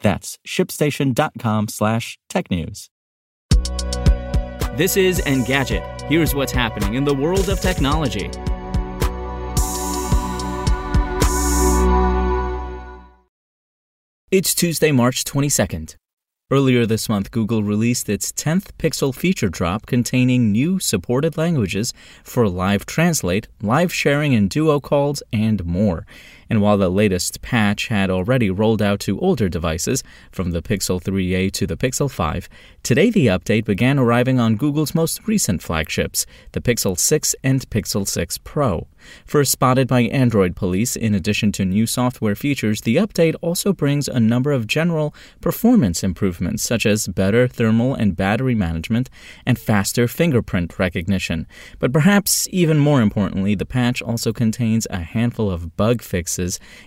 That's ShipStation.com/technews. This is Engadget. Here's what's happening in the world of technology. It's Tuesday, March 22nd. Earlier this month, Google released its 10th Pixel feature drop containing new supported languages for live translate, live sharing in duo calls, and more. And while the latest patch had already rolled out to older devices, from the Pixel 3a to the Pixel 5, today the update began arriving on Google's most recent flagships, the Pixel 6 and Pixel 6 Pro. First spotted by Android Police, in addition to new software features, the update also brings a number of general performance improvements, such as better thermal and battery management and faster fingerprint recognition. But perhaps even more importantly, the patch also contains a handful of bug fixes,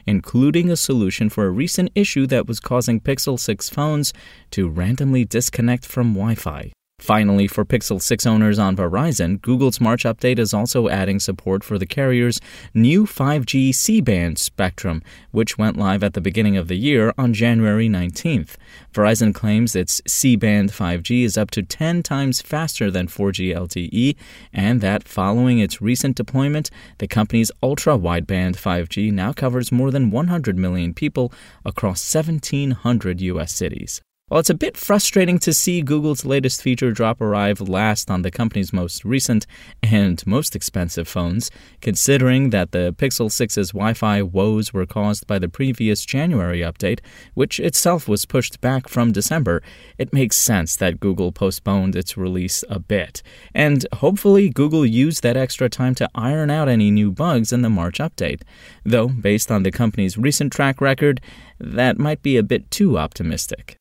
including a solution for a recent issue that was causing Pixel 6 phones to randomly disconnect from Wi-Fi. Finally, for Pixel 6 owners on Verizon, Google's March update is also adding support for the carrier's new 5G C-band spectrum, which went live at the beginning of the year on January 19th. Verizon claims its C-band 5G is up to 10 times faster than 4G LTE, and that following its recent deployment, the company's ultra-wideband 5G now covers more than 100 million people across 1,700 U.S. cities. While it's a bit frustrating to see Google's latest feature drop arrive last on the company's most recent and most expensive phones, considering that the Pixel 6's Wi-Fi woes were caused by the previous January update, which itself was pushed back from December, it makes sense that Google postponed its release a bit. And hopefully Google used that extra time to iron out any new bugs in the March update. Though, based on the company's recent track record, that might be a bit too optimistic.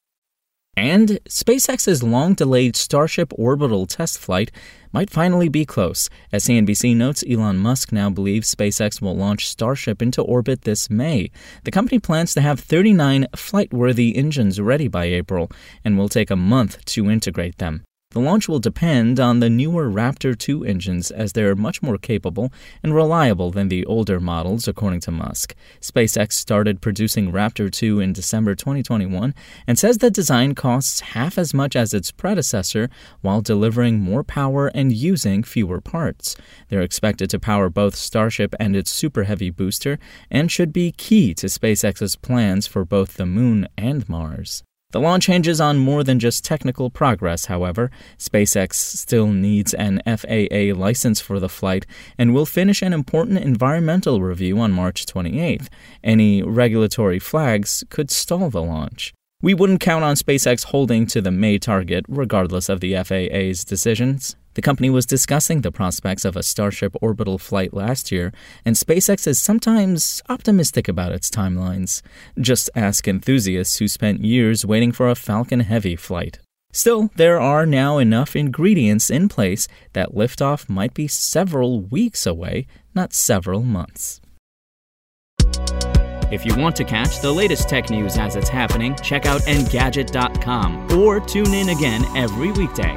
And SpaceX's long-delayed Starship orbital test flight might finally be close. As CNBC notes, Elon Musk now believes SpaceX will launch Starship into orbit this May. The company plans to have 39 flight-worthy engines ready by April and will take a month to integrate them. The launch will depend on the newer Raptor 2 engines, as they are much more capable and reliable than the older models, according to Musk. SpaceX started producing Raptor 2 in December 2021 and says the design costs half as much as its predecessor while delivering more power and using fewer parts. They're expected to power both Starship and its Super Heavy booster and should be key to SpaceX's plans for both the Moon and Mars. The launch hinges on more than just technical progress, however. SpaceX still needs an FAA license for the flight and will finish an important environmental review on March 28th. Any regulatory flags could stall the launch. We wouldn't count on SpaceX holding to the May target, regardless of the FAA's decisions. The company was discussing the prospects of a Starship orbital flight last year, and SpaceX is sometimes optimistic about its timelines. Just ask enthusiasts who spent years waiting for a Falcon Heavy flight. Still, there are now enough ingredients in place that liftoff might be several weeks away, not several months. If you want to catch the latest tech news as it's happening, check out Engadget.com or tune in again every weekday.